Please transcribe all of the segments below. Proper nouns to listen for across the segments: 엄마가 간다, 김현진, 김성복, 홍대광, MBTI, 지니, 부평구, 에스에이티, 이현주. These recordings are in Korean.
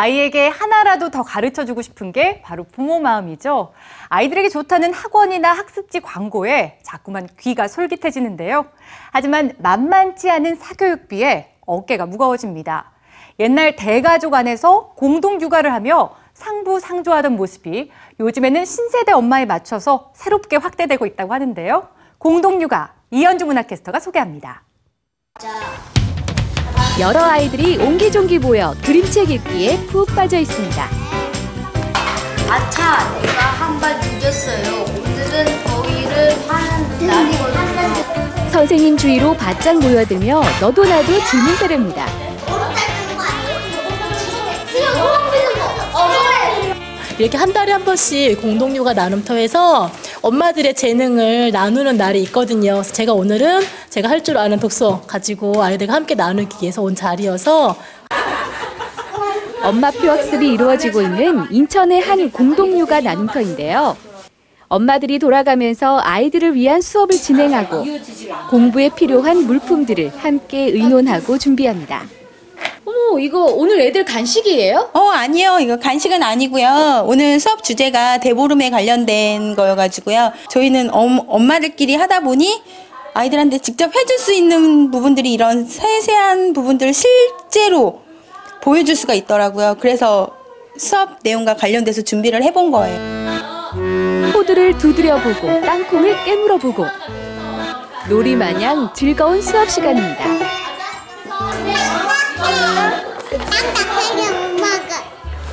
아이에게 하나라도 더 가르쳐주고 싶은 게 바로 부모 마음이죠. 아이들에게 좋다는 학원이나 학습지 광고에 자꾸만 귀가 솔깃해지는데요. 하지만 만만치 않은 사교육비에 어깨가 무거워집니다. 옛날 대가족 안에서 공동 육아를 하며 상부상조하던 모습이 요즘에는 신세대 엄마에 맞춰서 새롭게 확대되고 있다고 하는데요. 공동 육아, 이현주 문화캐스터가 소개합니다. 여러 아이들이 옹기종기 모여 그림책 읽기에 푹 빠져 있습니다. 아차, 내가 한 발 늦었어요. 오늘은 더위를 하는 날이거든요. 선생님 주위로 바짝 모여들며 너도 나도 질문세례입니다. 이렇게 한 달에 한 번씩 공동육아 나눔터에서 엄마들의 재능을 나누는 날이 있거든요. 그래서 제가 오늘은 제가 할 줄 아는 독서 가지고 아이들과 함께 나누기 위해서 온 자리여서 엄마표 학습이 이루어지고 있는 인천의 한 공동육아 나눔터인데요. 엄마들이 돌아가면서 아이들을 위한 수업을 진행하고 공부에 필요한 물품들을 함께 의논하고 준비합니다. 어머, 이거 오늘 애들 간식이에요? 아니요. 이거 간식은 아니고요. 오늘 수업 주제가 대보름에 관련된 거여가지고요. 저희는 엄마들끼리 하다 보니 아이들한테 직접 해줄 수 있는 부분들이 이런 세세한 부분들을 실제로 보여줄 수가 있더라고요. 그래서 수업 내용과 관련돼서 준비를 해본 거예요. 호두를 두드려보고 땅콩을 깨물어보고 놀이 마냥 즐거운 수업 시간입니다.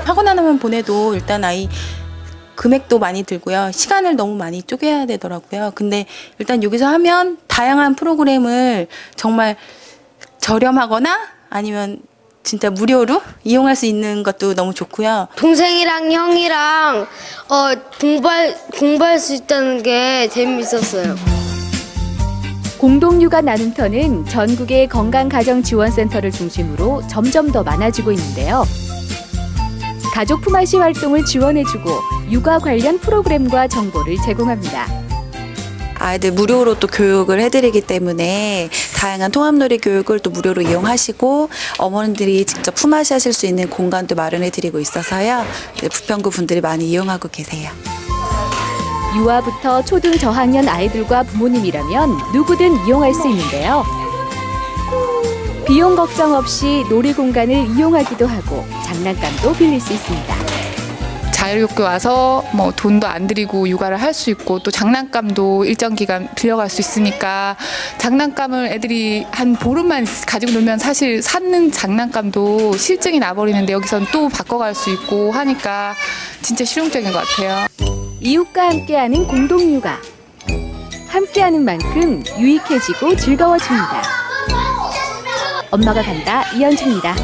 학원 하나만 보내도 일단 아이 금액도 많이 들고요. 시간을 너무 많이 쪼개야 되더라고요. 근데 일단 여기서 하면 다양한 프로그램을 정말 저렴하거나 아니면 진짜 무료로 이용할 수 있는 것도 너무 좋고요. 동생이랑 형이랑 공부할 수 있다는 게 재미있었어요. 공동육아 나눔터는 전국의 건강가정지원센터를 중심으로 점점 더 많아지고 있는데요. 가족 품앗이 활동을 지원해주고 육아 관련 프로그램과 정보를 제공합니다. 아이들 무료로 또 교육을 해드리기 때문에 다양한 통합놀이 교육을 또 무료로 이용하시고 어머님들이 직접 품앗이 하실 수 있는 공간도 마련해드리고 있어서요. 부평구 분들이 많이 이용하고 계세요. 유아부터 초등 저학년 아이들과 부모님이라면 누구든 이용할 수 있는데요. 비용 걱정 없이 놀이 공간을 이용하기도 하고 장난감도 빌릴 수 있습니다. 자유롭게 와서 뭐 돈도 안 들이고 육아를 할 수 있고 또 장난감도 일정 기간 빌려갈 수 있으니까 장난감을 애들이 한 보름만 가지고 놀면 사실 사는 장난감도 실증이 나버리는데 여기선 또 바꿔갈 수 있고 하니까 진짜 실용적인 것 같아요. 이웃과 함께하는 공동육아. 함께하는 만큼 유익해지고 즐거워집니다. 엄마가 간다, 이현주입니다.